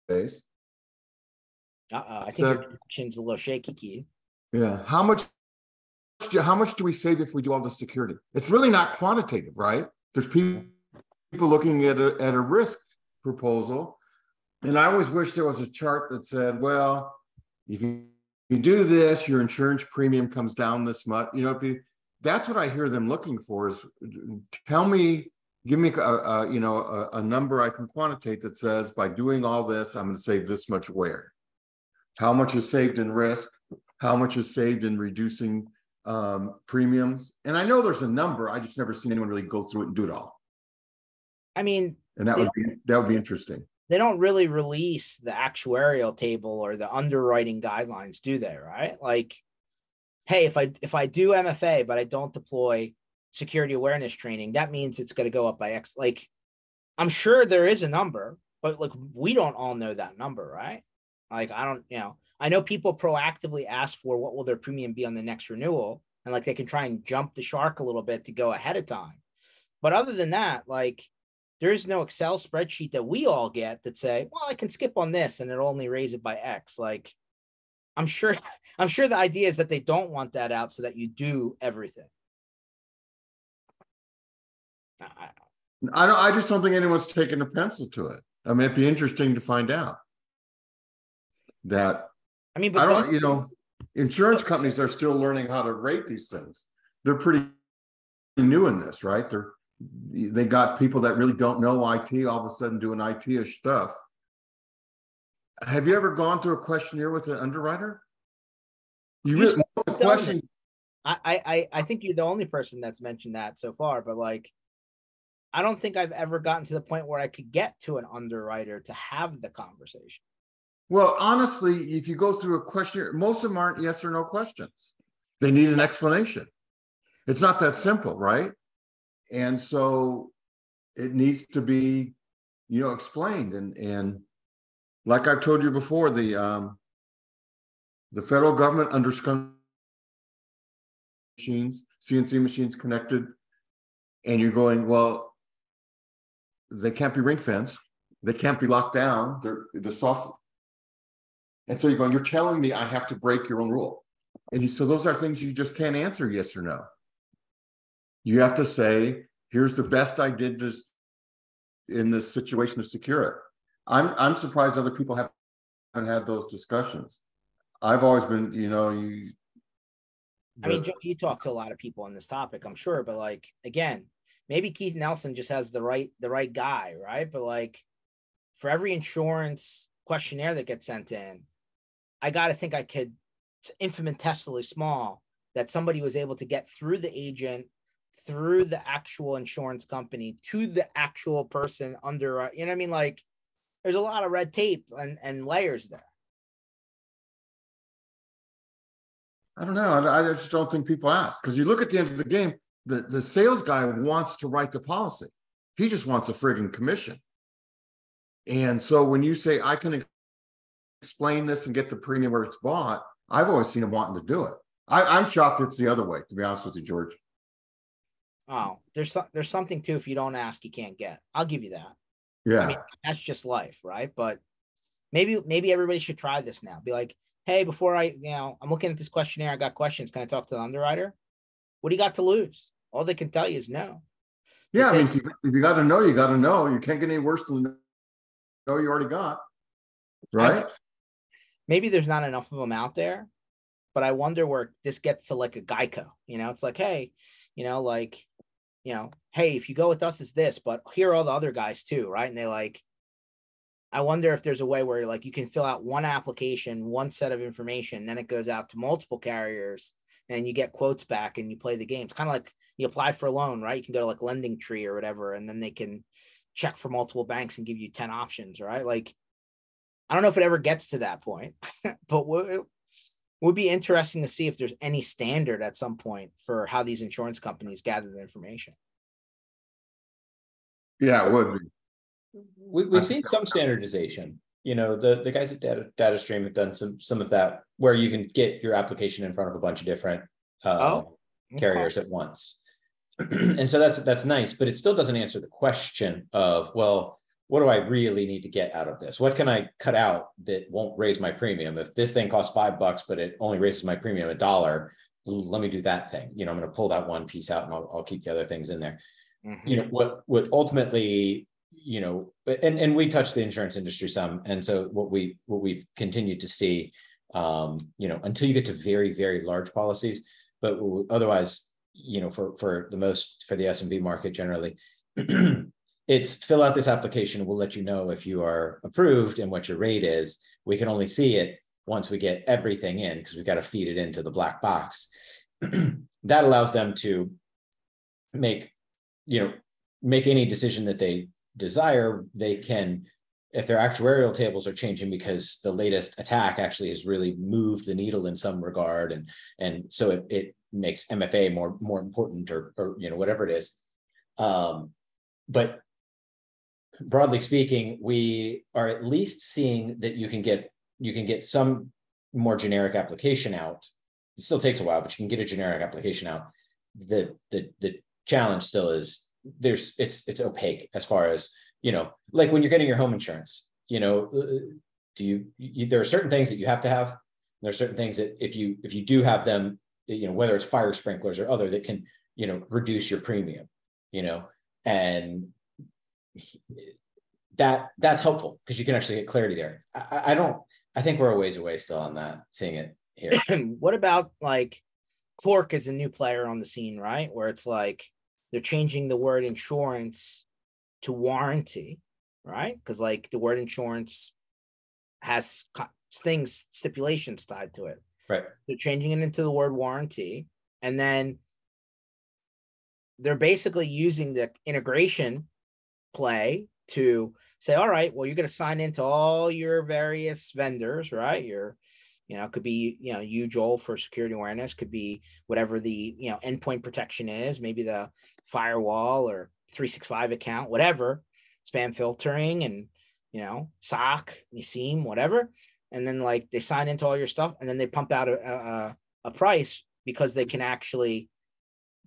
case. I think the connection's a little shaky, Keith. Yeah. How much do we save if we do all the security? It's really not quantitative, right? There's people looking at a risk proposal. And I always wish there was a chart that said, well, if you do this, your insurance premium comes down this much. You know, that's what I hear them looking for is give me a number I can quantitate that says by doing all this, I'm going to save this much wear. How much is saved in risk? How much is saved in reducing premiums? And I know there's a number. I just never seen anyone really go through it and do it all. I mean, and that would be interesting. They don't really release the actuarial table or the underwriting guidelines, do they? Right? Like, hey, if I do MFA but I don't deploy security awareness training, that means it's going to go up by X. Like, I'm sure there is a number, but like we don't all know that number, right? Like, I don't, you know, I know people proactively ask for what will their premium be on the next renewal. And like, they can try and jump the shark a little bit to go ahead of time. But other than that, like, there is no Excel spreadsheet that we all get that say, well, I can skip on this and it'll only raise it by X. Like, I'm sure the idea is that they don't want that out so that you do everything. I just don't think anyone's taken a pencil to it. I mean, it'd be interesting to find out. That I mean, but I don't, you know, insurance companies are still learning how to rate these things. They're pretty new in this, right? They got people that really don't know IT all of a sudden doing IT-ish stuff. Have you ever gone through a questionnaire with an underwriter? You really the question. I think you're the only person that's mentioned that so far, but like I don't think I've ever gotten to the point where I could get to an underwriter to have the conversation. Well, honestly, if you go through a questionnaire, most of them aren't yes or no questions. They need an explanation. It's not that simple, right? And so it needs to be, you know, explained. And like I've told you before, the federal government understands machines, CNC machines connected, and you're going, well, they can't be ring fenced. They can't be locked down. They're the software. And so you're going, you're telling me I have to break your own rule. And you, so those are things you just can't answer yes or no. You have to say, here's the best I did this, in this situation to secure it. I'm surprised other people haven't had those discussions. I've always been, you know, I mean, Joe, you talk to a lot of people on this topic, I'm sure, but like, again, maybe Keith Nelson just has the right guy, right? But like, for every insurance questionnaire that gets sent in, I got to think I could, it's infinitesimally small, that somebody was able to get through the agent, through the actual insurance company, to the actual person under, you know what I mean? Like, there's a lot of red tape and layers there. I don't know. I just don't think people ask, because you look at the end of the game, the sales guy wants to write the policy. He just wants a frigging commission. And so when you say, I can explain this and get the premium where it's bought, I've always seen him wanting to do it. I'm shocked it's the other way, to be honest with you, George. Oh, there's something too. If you don't ask, you can't get. I'll give you that. Yeah. I mean, that's just life, right? But maybe everybody should try this now. Be like, hey, before I'm looking at this questionnaire, I got questions. Can I talk to the underwriter? What do you got to lose? All they can tell you is no. They I mean, if you got to know, you got to know. You can't get any worse than the no you already got, right? Maybe there's not enough of them out there, but I wonder where this gets to, like a Geico. You know, it's like, hey, you know, like, you know, hey, if you go with us, it's this, but here are all the other guys too, right? And they like, I wonder if there's a way where like you can fill out one application, one set of information, then it goes out to multiple carriers and you get quotes back and you play the game. It's kind of like you apply for a loan, right? You can go to like Lending Tree or whatever, and then they can check for multiple banks and give you 10 options, right? Like, I don't know if it ever gets to that point, but it would be interesting to see if there's any standard at some point for how these insurance companies gather the information. Yeah, it would be. We've seen some standardization. You know, the guys at DataStream have done some of that, where you can get your application in front of a bunch of different carriers at once. And so that's nice, but it still doesn't answer the question of, well, what do I really need to get out of this? What can I cut out that won't raise my premium? If this thing costs $5, but it only raises my premium $1, let me do that thing. You know, I'm going to pull that one piece out and I'll keep the other things in there. Mm-hmm. You know, what ultimately, you know, and we touch the insurance industry some. And so what we've continued to see, you know, until you get to very, very large policies, but otherwise, you know, for the SMB market generally, it's fill out this application. We'll let you know if you are approved and what your rate is. We can only see it once we get everything in, because we've got to feed it into the black box. That allows them to make any decision that they desire. They can, if their actuarial tables are changing because the latest attack actually has really moved the needle in some regard. And so it makes MFA more important or, you know, whatever it is. But broadly speaking, we are at least seeing that you can get some more generic application out. It still takes a while, but you can get a generic application out. The challenge still is it's opaque as far as, you know, like when you're getting your home insurance, you know, there are certain things that you have to have. There are certain things that if you do have them, you know, whether it's fire sprinklers or other, that can, you know, reduce your premium, you know, and that's helpful because you can actually get clarity there. I think we're a ways away still on that, seeing it here. What about like Clark is a new player on the scene, right? Where it's like they're changing the word insurance to warranty, right? Because like the word insurance has stipulations tied to it. Right. They're changing it into the word warranty. And then they're basically using the integration play to say, all right, well, you're going to sign into all your various vendors, right? Your, you know, it could be, you know, you, Joel, for security awareness, could be whatever the, you know, endpoint protection is, maybe the firewall or 365 account, whatever, spam filtering and, you know, SOC, Useem, whatever. And then like they sign into all your stuff and then they pump out a price because they can actually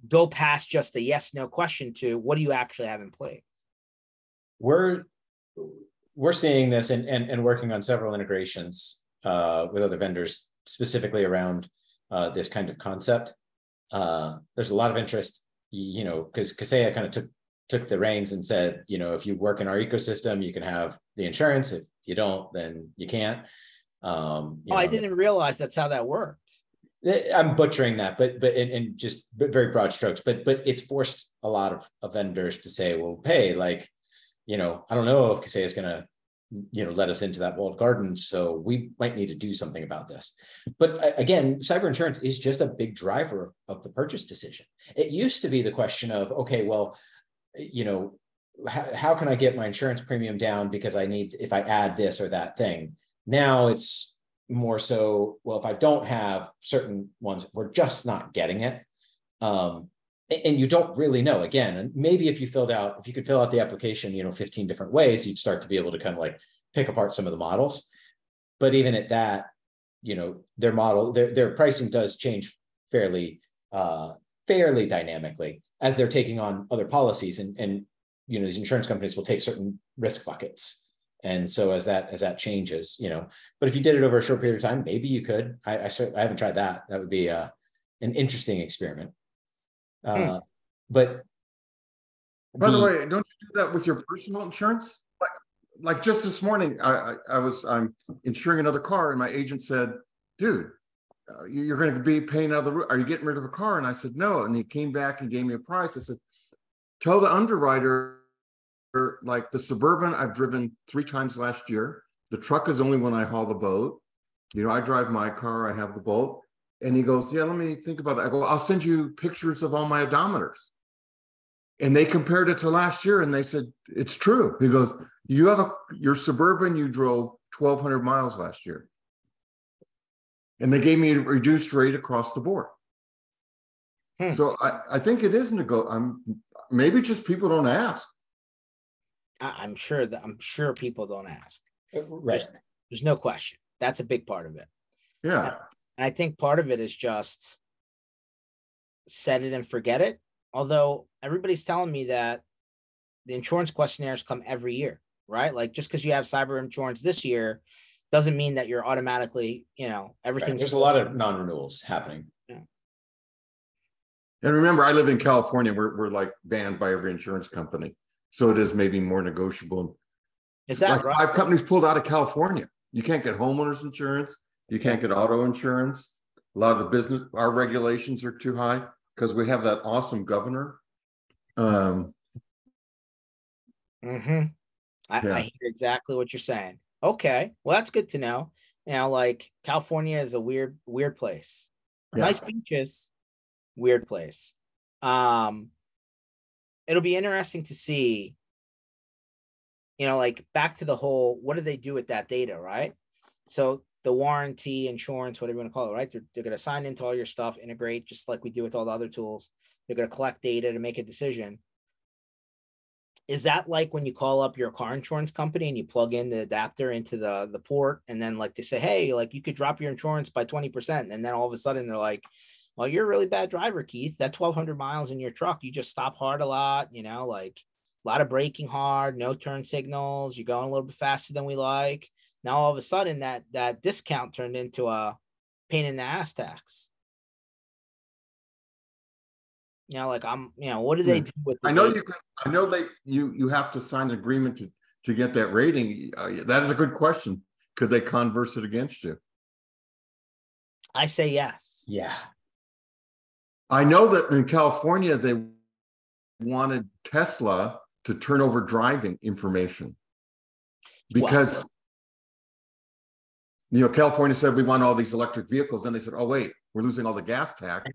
go past just a yes, no question to what do you actually have in place? We're seeing this and working on several integrations with other vendors, specifically around this kind of concept. There's a lot of interest, you know, because Kaseya kind of took the reins and said, you know, if you work in our ecosystem, you can have the insurance. If you don't, then you can't. I didn't realize that's how that worked. I'm butchering that, but in just very broad strokes, but it's forced a lot of vendors to say, well, hey, like, you know, I don't know if Kaseya is going to, you know, let us into that walled garden. So we might need to do something about this. But again, cyber insurance is just a big driver of the purchase decision. It used to be the question of, okay, well, you know, how can I get my insurance premium down because I need, if I add this or that thing. Now it's more so, well, if I don't have certain ones, we're just not getting it. And you don't really know. Again, and maybe if you could fill out the application, you know, 15 different ways, you'd start to be able to kind of like pick apart some of the models. But even at that, you know, their model, their pricing does change fairly dynamically as they're taking on other policies. And you know, these insurance companies will take certain risk buckets. And so as that changes, you know, but if you did it over a short period of time, maybe you could. I haven't tried that. That would be an interesting experiment. But by the way, don't you do that with your personal insurance? Like just this morning, I'm insuring another car, and my agent said, "Dude, you're going to be paying out of the roof. Are you getting rid of a car?" And I said, "No." And he came back and gave me a price. I said, "Tell the underwriter, like the Suburban I've driven 3 times last year. The truck is only when I haul the boat. You know, I drive my car. I have the boat." And he goes, "Yeah, let me think about that." I go, "I'll send you pictures of all my odometers." And they compared it to last year, and they said, "It's true." He goes, "You have your Suburban, you drove 1,200 miles last year." And they gave me a reduced rate across the board. So I think it is maybe just people don't ask. I'm sure people don't ask. Right. There's no question. That's a big part of it. Yeah. And I think part of it is just set it and forget it. Although everybody's telling me that the insurance questionnaires come every year, right? Like just because you have cyber insurance this year doesn't mean that you're automatically, you know, everything's. Right. There's a lot of non-renewals happening. Yeah. And remember, I live in California. We're like banned by every insurance company. So it is maybe more negotiable. Is that like right? 5 companies pulled out of California. You can't get homeowners insurance. You can't get auto insurance. A lot of the business, our regulations are too high because we have that awesome governor. I hear exactly what you're saying. Okay, well, that's good to know. You know, like California is a weird place. Yeah. Nice beaches, weird place. It'll be interesting to see, you know, like back to the whole, what do they do with that data, right? So the warranty, insurance, whatever you want to call it, right? They're going to sign into all your stuff, integrate, just like we do with all the other tools. They're going to collect data to make a decision. Is that like when you call up your car insurance company and you plug in the adapter into the port, and then like they say, hey, like you could drop your insurance by 20%. And then all of a sudden they're like, well, you're a really bad driver, Keith. That 1,200 miles in your truck, you just stop hard a lot, you know, like a lot of braking hard, no turn signals. You're going a little bit faster than we like. Now, all of a sudden, that discount turned into a pain in the ass tax. You know, like what do they do with? You have to sign an agreement to get that rating. That is a good question. Could they converse it against you? I say yes. Yeah. I know that in California, they wanted Tesla to turn over driving information because. Wow. You know, California said we want all these electric vehicles. Then they said, oh, wait, we're losing all the gas tax.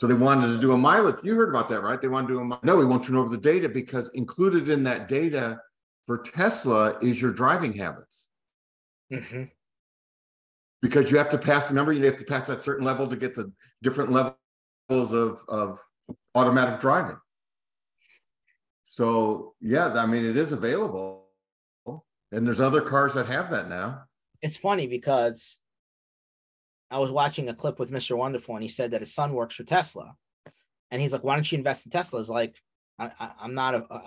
So they wanted to do a mileage. You heard about that, right? They wanted to do a mileage. No, we won't turn over the data because included in that data for Tesla is your driving habits. Mm-hmm. Because you have to pass the number, you have to pass that certain level to get the different levels of automatic driving. So yeah, I mean, it is available. And there's other cars that have that now. It's funny because I was watching a clip with Mr. Wonderful and he said that his son works for Tesla. And he's like, why don't you invest in Tesla? He's like, I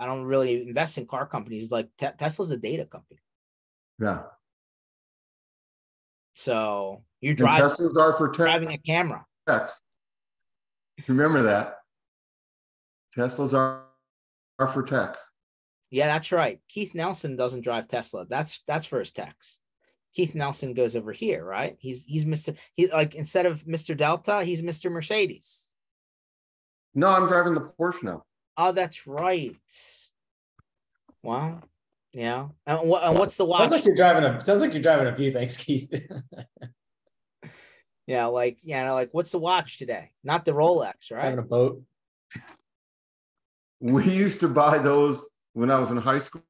don't really invest in car companies. He's like, Tesla's a data company. Yeah. So you drive. Teslas are for driving a camera. Remember that. Teslas are for text. Yeah, that's right. Keith Nelson doesn't drive Tesla. That's for his text. Keith Nelson goes over here, right? He's Mr. He like instead of Mr. Delta, he's Mr. Mercedes. No, I'm driving the Porsche now. Oh, that's right. Wow. Yeah. And what's the watch? Sounds like you're driving a few things, Keith. Yeah, like what's the watch today? Not the Rolex, right? Having a boat. We used to buy those when I was in high school.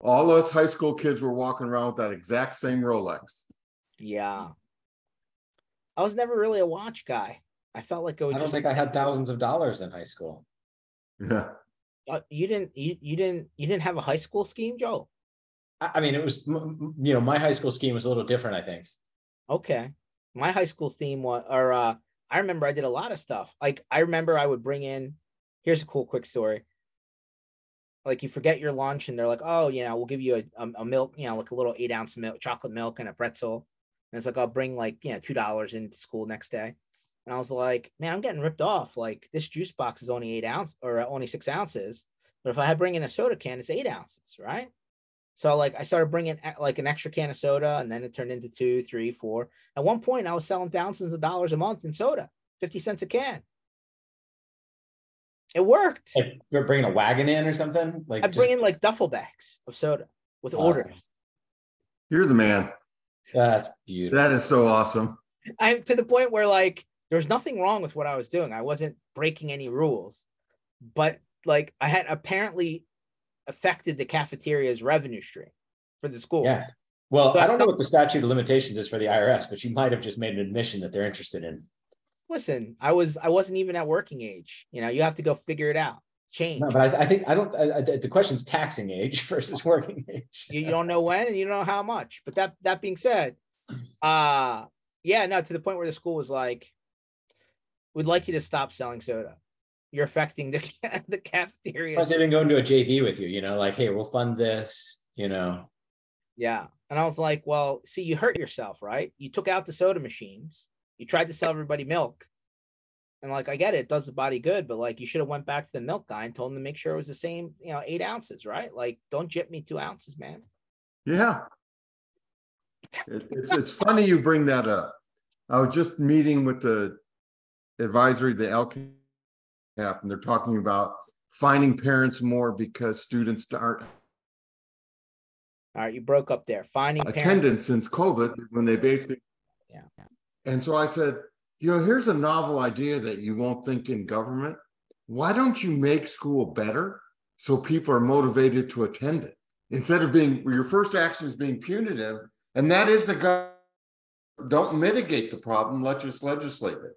All us high school kids were walking around with that exact same Rolex. Yeah. I was never really a watch guy. I felt like I had thousands of dollars in high school. Yeah. You didn't have a high school scheme, Joe? I mean, it was, you know, my high school scheme was a little different, I think. Okay. My high school theme was, I remember I did a lot of stuff. Like, I remember I would bring in, here's a cool quick story. Like, you forget your lunch and they're like, oh, you know, we'll give you a milk, you know, like a little 8-ounce milk, chocolate milk and a pretzel. And it's like, I'll bring like, you know, $2 into school next day. And I was like, man, I'm getting ripped off. Like, this juice box is only 8 ounces or only 6 ounces. But if I bring in a soda can, it's 8 ounces, right? So like I started bringing like an extra can of soda, and then it turned into 2, 3, 4. At one point, I was selling thousands of dollars a month in soda, 50 cents a can. It worked. Like you're bringing a wagon in or something? Like I bring in like duffel bags of soda with orders. You're the man. That's beautiful. That is so awesome. I'm to the point where like there was nothing wrong with what I was doing. I wasn't breaking any rules, but like I had apparently affected the cafeteria's revenue stream for the school. Yeah. Well, so I don't know what the statute of limitations is for the IRS, but you might have just made an admission that they're interested in. Listen, I wasn't even at working age. You know, you have to go figure it out. Change. No, but I think the question's taxing age versus working age. You don't know when and you don't know how much. But that being said, yeah, no, to the point where the school was like, we'd like you to stop selling soda. You're affecting the cafeteria. Plus, they've been going to a JV with you, you know, like, hey, we'll fund this, you know. Yeah. And I was like, well, see, you hurt yourself, right? You took out the soda machines. You tried to sell everybody milk. And like, I get it. It does the body good. But like, you should have went back to the milk guy and told him to make sure it was the same, you know, 8 ounces, right? Like, don't jip me 2 ounces, man. Yeah. It's funny you bring that up. I was just meeting with the advisory, the LK. And they're talking about finding parents more because students aren't. All right, you broke up there. Finding attendance since COVID when they basically. Yeah. And so I said, you know, here's a novel idea that you won't think in government. Why don't you make school better so people are motivated to attend it instead of being your first action is being punitive, and that is the government. Don't mitigate the problem. Let's just legislate it.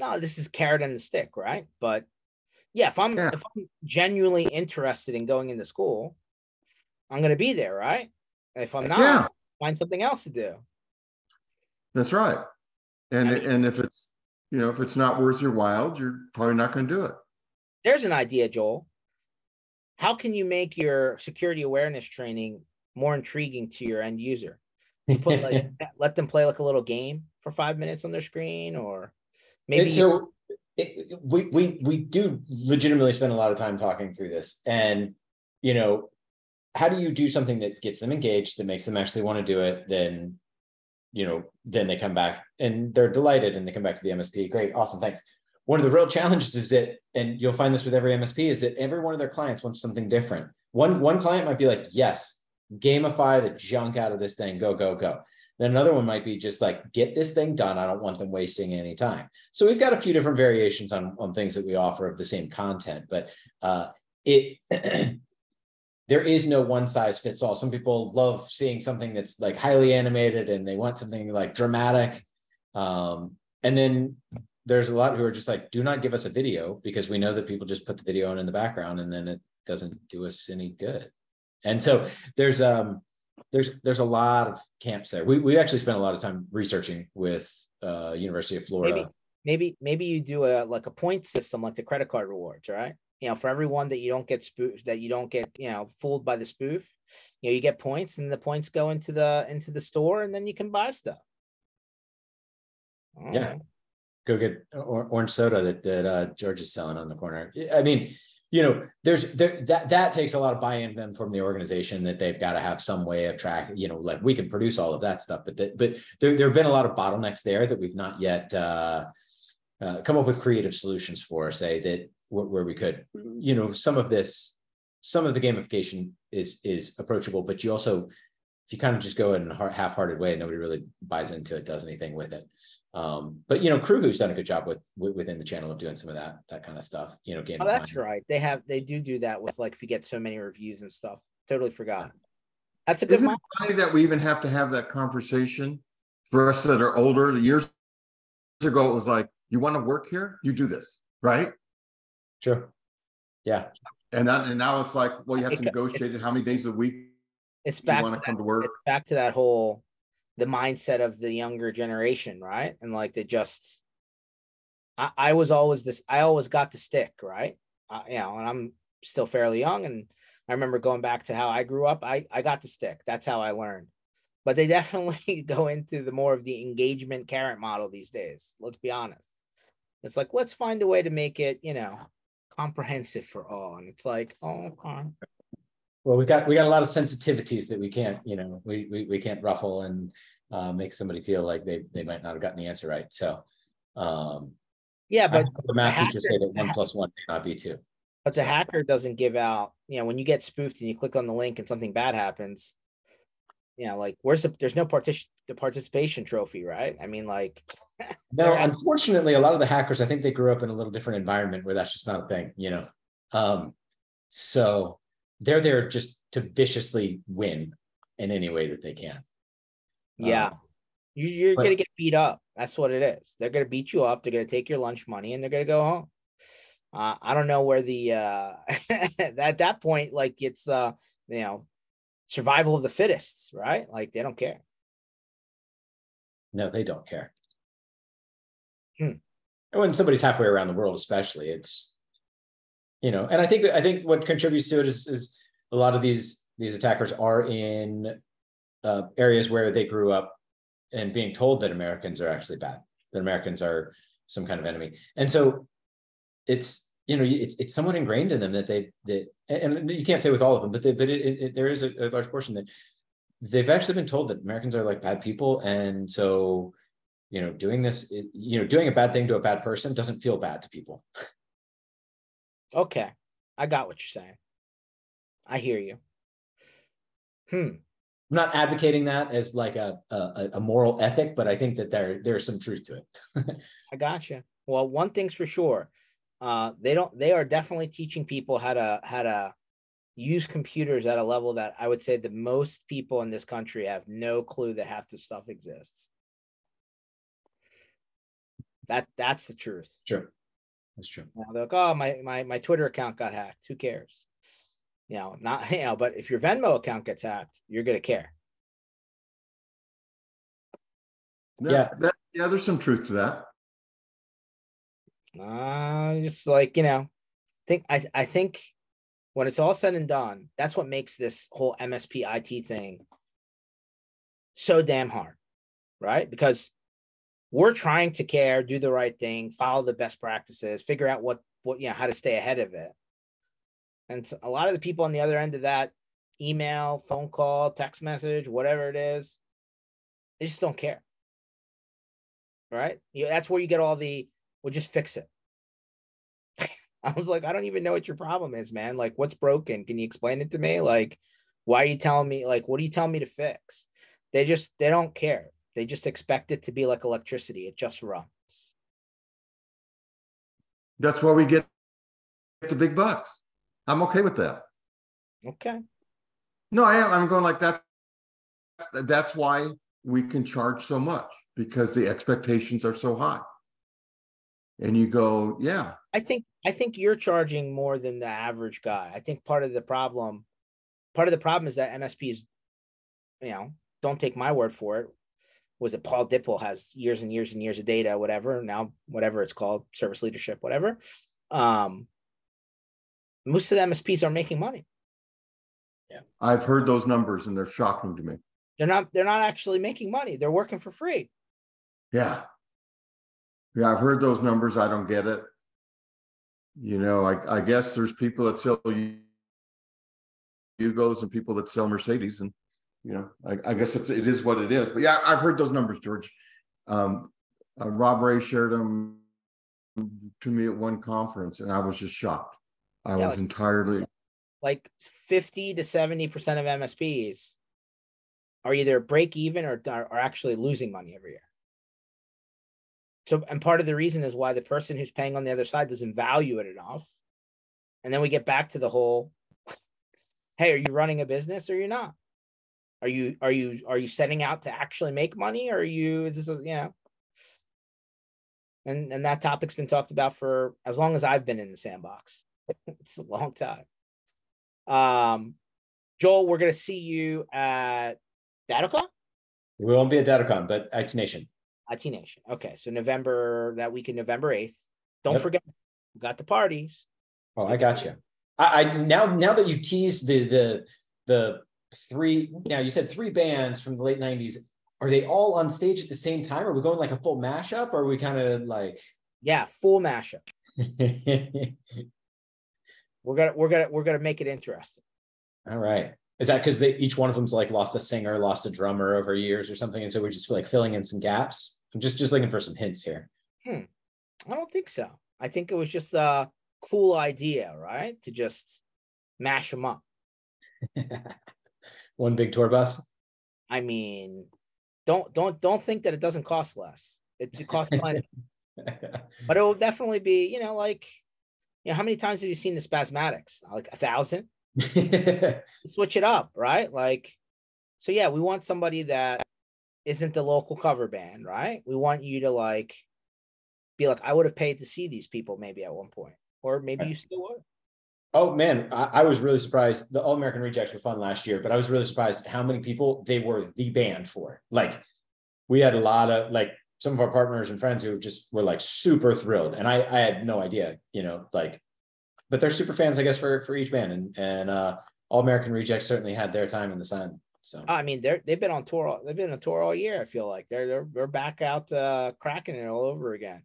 No, this is carrot and the stick, right? But yeah, if I'm genuinely interested in going into school, I'm going to be there, right? And if I'm not, find something else to do. That's right. And if it's, you know, if it's not worth your while, you're probably not going to do it. There's an idea, Joel. How can you make your security awareness training more intriguing to your end user? You put like, let them play like a little game for 5 minutes on their screen, or maybe so. We do legitimately spend a lot of time talking through this, and you know, how do you do something that gets them engaged, that makes them actually want to do it? Then, you know, then they come back and they're delighted, and they come back to the MSP. Great, awesome, thanks. One of the real challenges is that, and you'll find this with every MSP, is that every one of their clients wants something different. One client might be like, yes, gamify the junk out of this thing, go, go, go. Then another one might be just like, get this thing done. I don't want them wasting any time. So we've got a few different variations on things that we offer of the same content, but there is no one size fits all. Some people love seeing something that's like highly animated and they want something like dramatic. And then there's a lot who are just like, do not give us a video, because we know that people just put the video on in the background and then it doesn't do us any good. And so there's a lot of camps there. We actually spent a lot of time researching with University of Florida. Maybe you do a point system, like the credit card rewards, right? You know, for everyone that you don't get spoofed, that you don't get, you know, fooled by the spoof, you know, you get points, and the points go into the store, and then you can buy stuff. Yeah, go get orange soda that George is selling on the corner. I mean, you know, that takes a lot of buy-in then from the organization, that they've got to have some way of tracking, you know, like we can produce all of that stuff, but there have been a lot of bottlenecks there that we've not yet come up with creative solutions for, say that where we could, you know, some of the gamification is approachable, but you also, if you kind of just go in a half-hearted way, nobody really buys into it, does anything with it. But, you know, Krugu's done a good job within the channel of doing some of that kind of stuff, you know, game. Oh, that's right. They do that with, like, if you get so many reviews and stuff. Totally forgot. That's a good one. Isn't it funny that we even have to have that conversation for us that are older? Years ago, it was like, you want to work here? You do this, right? Sure. Yeah. And now it's like, well, you have to negotiate it. How many days a week you want to come to work? It's back to that whole, the mindset of the younger generation, right? And like, they just, I was always this, I always got the stick, right? You know, and I'm still fairly young, and I remember going back to how I grew up, I got the stick, that's how I learned. But they definitely go into the more of the engagement carrot model these days, let's be honest. It's like, let's find a way to make it, you know, comprehensive for all. And it's like, oh, okay. Well, we got a lot of sensitivities that we can't, you know, we can't ruffle and make somebody feel like they might not have gotten the answer right. So, yeah, but the math teacher said that 1 plus 1 may not be 2. But the hacker doesn't give out, you know, when you get spoofed and you click on the link and something bad happens, you know, like there's no participation trophy, right? I mean, like, no, unfortunately, a lot of the hackers, I think they grew up in a little different environment where that's just not a thing, you know. So. They're there just to viciously win in any way that they can. Yeah. You're going to get beat up. That's what it is. They're going to beat you up. They're going to take your lunch money and they're going to go home. I don't know where the, at that point, like it's, you know, survival of the fittest, right? Like they don't care. No, they don't care. And when somebody's halfway around the world, especially, it's, you know, and I think what contributes to it is a lot of these attackers are in areas where they grew up and being told that Americans are actually bad, that Americans are some kind of enemy, and so it's, you know, it's somewhat ingrained in them that and you can't say with all of them, but there is a large portion that they've actually been told that Americans are like bad people, and so, you know, doing a bad thing to a bad person doesn't feel bad to people. Okay, I got what you're saying. I hear you. I'm not advocating that as like a moral ethic, but I think that there's some truth to it. I got you. Well, one thing's for sure, they are definitely teaching people how to use computers at a level that I would say that most people in this country have no clue that half the stuff exists. That's the truth. Sure. That's true. You know, they're like, oh, my Twitter account got hacked. Who cares? You know, not, you know, but if your Venmo account gets hacked, you're going to care. Yeah, there's some truth to that. Just like, you know, I think when it's all said and done, that's what makes this whole MSP IT thing so damn hard, right? Because we're trying to care, do the right thing, follow the best practices, figure out what you know, how to stay ahead of it. And so a lot of the people on the other end of that email, phone call, text message, whatever it is, they just don't care. Right? You know, that's where you get all the, we'll just fix it. I was like, I don't even know what your problem is, man. Like, what's broken? Can you explain it to me? Like, Why are you telling me, like, what are you telling me to fix? They don't care. They just expect it to be like electricity. It just runs. That's where we get the big bucks. I'm okay with that. Okay. No, I am. I'm going like that. That's why we can charge so much, because the expectations are so high. And you go, yeah. I think you're charging more than the average guy. I think part of the problem is that MSPs, you know, don't take my word for it. Was it Paul Dipple has years and years and years of data, whatever, now, whatever it's called, service leadership, whatever. Most of the MSPs are making money. Yeah. I've heard those numbers and they're shocking to me. They're not actually making money. They're working for free. Yeah. Yeah, I've heard those numbers. I don't get it. You know, I guess there's people that sell Yugos and people that sell Mercedes, and you know, I guess it is what it is. But yeah, I've heard those numbers, George. Rob Ray shared them to me at one conference, and I was just shocked. Like 50 to 70% of MSPs are either break even or are actually losing money every year. So, and part of the reason is why the person who's paying on the other side doesn't value it enough. And then we get back to the whole, hey, are you running a business or you're not? Are you setting out to actually make money? Or and that topic's been talked about for as long as I've been in the sandbox. It's a long time. Joel, we're going to see you at DattoCon? We won't be at DattoCon, but IT Nation. IT Nation. Okay, so November, that week in November 8th. Don't forget, we got the parties. Oh, I got you. I now that you've teased the three, now you said three bands from the late 90s. Are they all on stage at the same time? Are we going like a full mashup? Or are we kind of like... Yeah, full mashup. We're gonna make it interesting. All right. Is that because each one of them's like lost a singer, lost a drummer over years or something, and so we're just like filling in some gaps? I'm just looking for some hints here. I don't think so. I think it was just a cool idea, right? To just mash them up. One big tour bus. I mean, don't think that it doesn't cost less. It costs money, but it will definitely be, you know, like. You know, how many times have you seen the Spasmatics? Like 1,000? Switch it up, right? Like, so yeah, we want somebody that isn't the local cover band, right? We want you to like, be like, I would have paid to see these people maybe at one point, or maybe you still would. Oh man, I was really surprised. The All-American Rejects were fun last year, but I was really surprised how many people they were the band for. Like, we had a lot of like, some of our partners and friends who just were like super thrilled. And I had no idea, you know, like, but they're super fans, I guess, for each band. And All-American Rejects certainly had their time in the sun. So, I mean, they've been on tour. They've been on tour all year. I feel like they're back out cracking it all over again.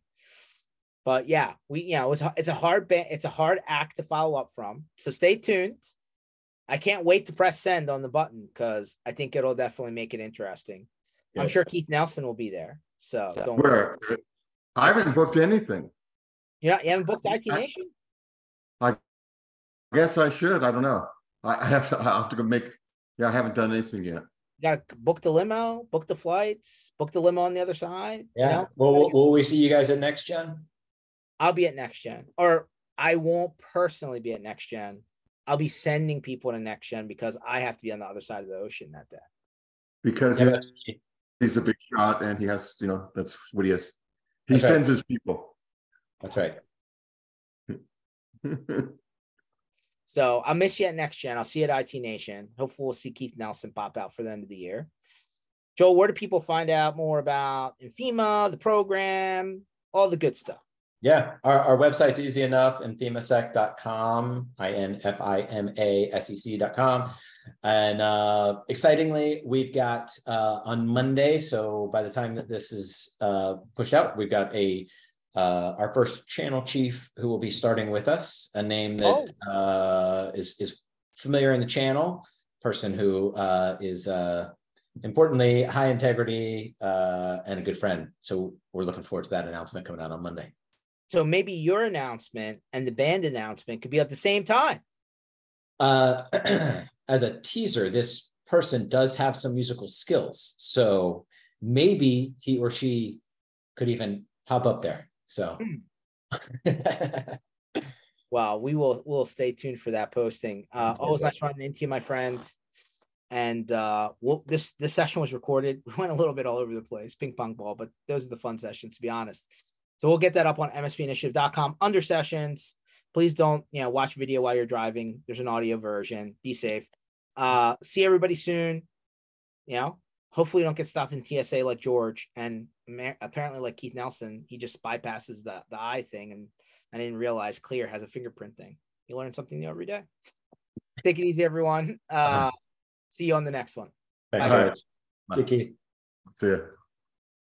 But yeah, it's a hard band. It's a hard act to follow up from. So stay tuned. I can't wait to press send on the button, because I think it'll definitely make it interesting. Yeah. I'm sure Keith Nelson will be there. So don't worry. I haven't booked anything. Yeah, you haven't booked IT Nation? I guess I should. I don't know. I have to go make. Yeah, I haven't done anything yet. You got to book the limo, book the flights, book the limo on the other side. Yeah. You know? Well, will we see you guys at Next Gen? I'll be at Next Gen, or I won't personally be at Next Gen. I'll be sending people to Next Gen because I have to be on the other side of the ocean that day. Because. Yeah, he's a big shot, and he has, you know, that's what he is. He sends his people. That's right. So I'll miss you at Next Gen. I'll see you at IT Nation. Hopefully we'll see Keith Nelson pop out for the end of the year. Joel, where do people find out more about Infima, the program, all the good stuff? Yeah, our website's easy enough, infimasec.com, infimasec.com. And excitingly, we've got on Monday, so by the time that this is pushed out, we've got our first channel chief who will be starting with us, a name that is familiar in the channel, person who is importantly high integrity and a good friend. So we're looking forward to that announcement coming out on Monday. So maybe your announcement and the band announcement could be at the same time. As a teaser, this person does have some musical skills. So maybe he or she could even hop up there. So wow, we'll stay tuned for that posting. Always nice running into you, my friend. And this session was recorded. We went a little bit all over the place, ping pong ball, but those are the fun sessions, to be honest. So we'll get that up on mspinitiative.com under sessions. Please don't, watch video while you're driving. There's an audio version. Be safe. See everybody soon. Hopefully you don't get stopped in TSA like George. And apparently like Keith Nelson, he just bypasses the eye thing. And I didn't realize Clear has a fingerprint thing. You learn something new every day. Take it easy, everyone. See you on the next one. Thanks. All right. Bye. See you, Keith. See you.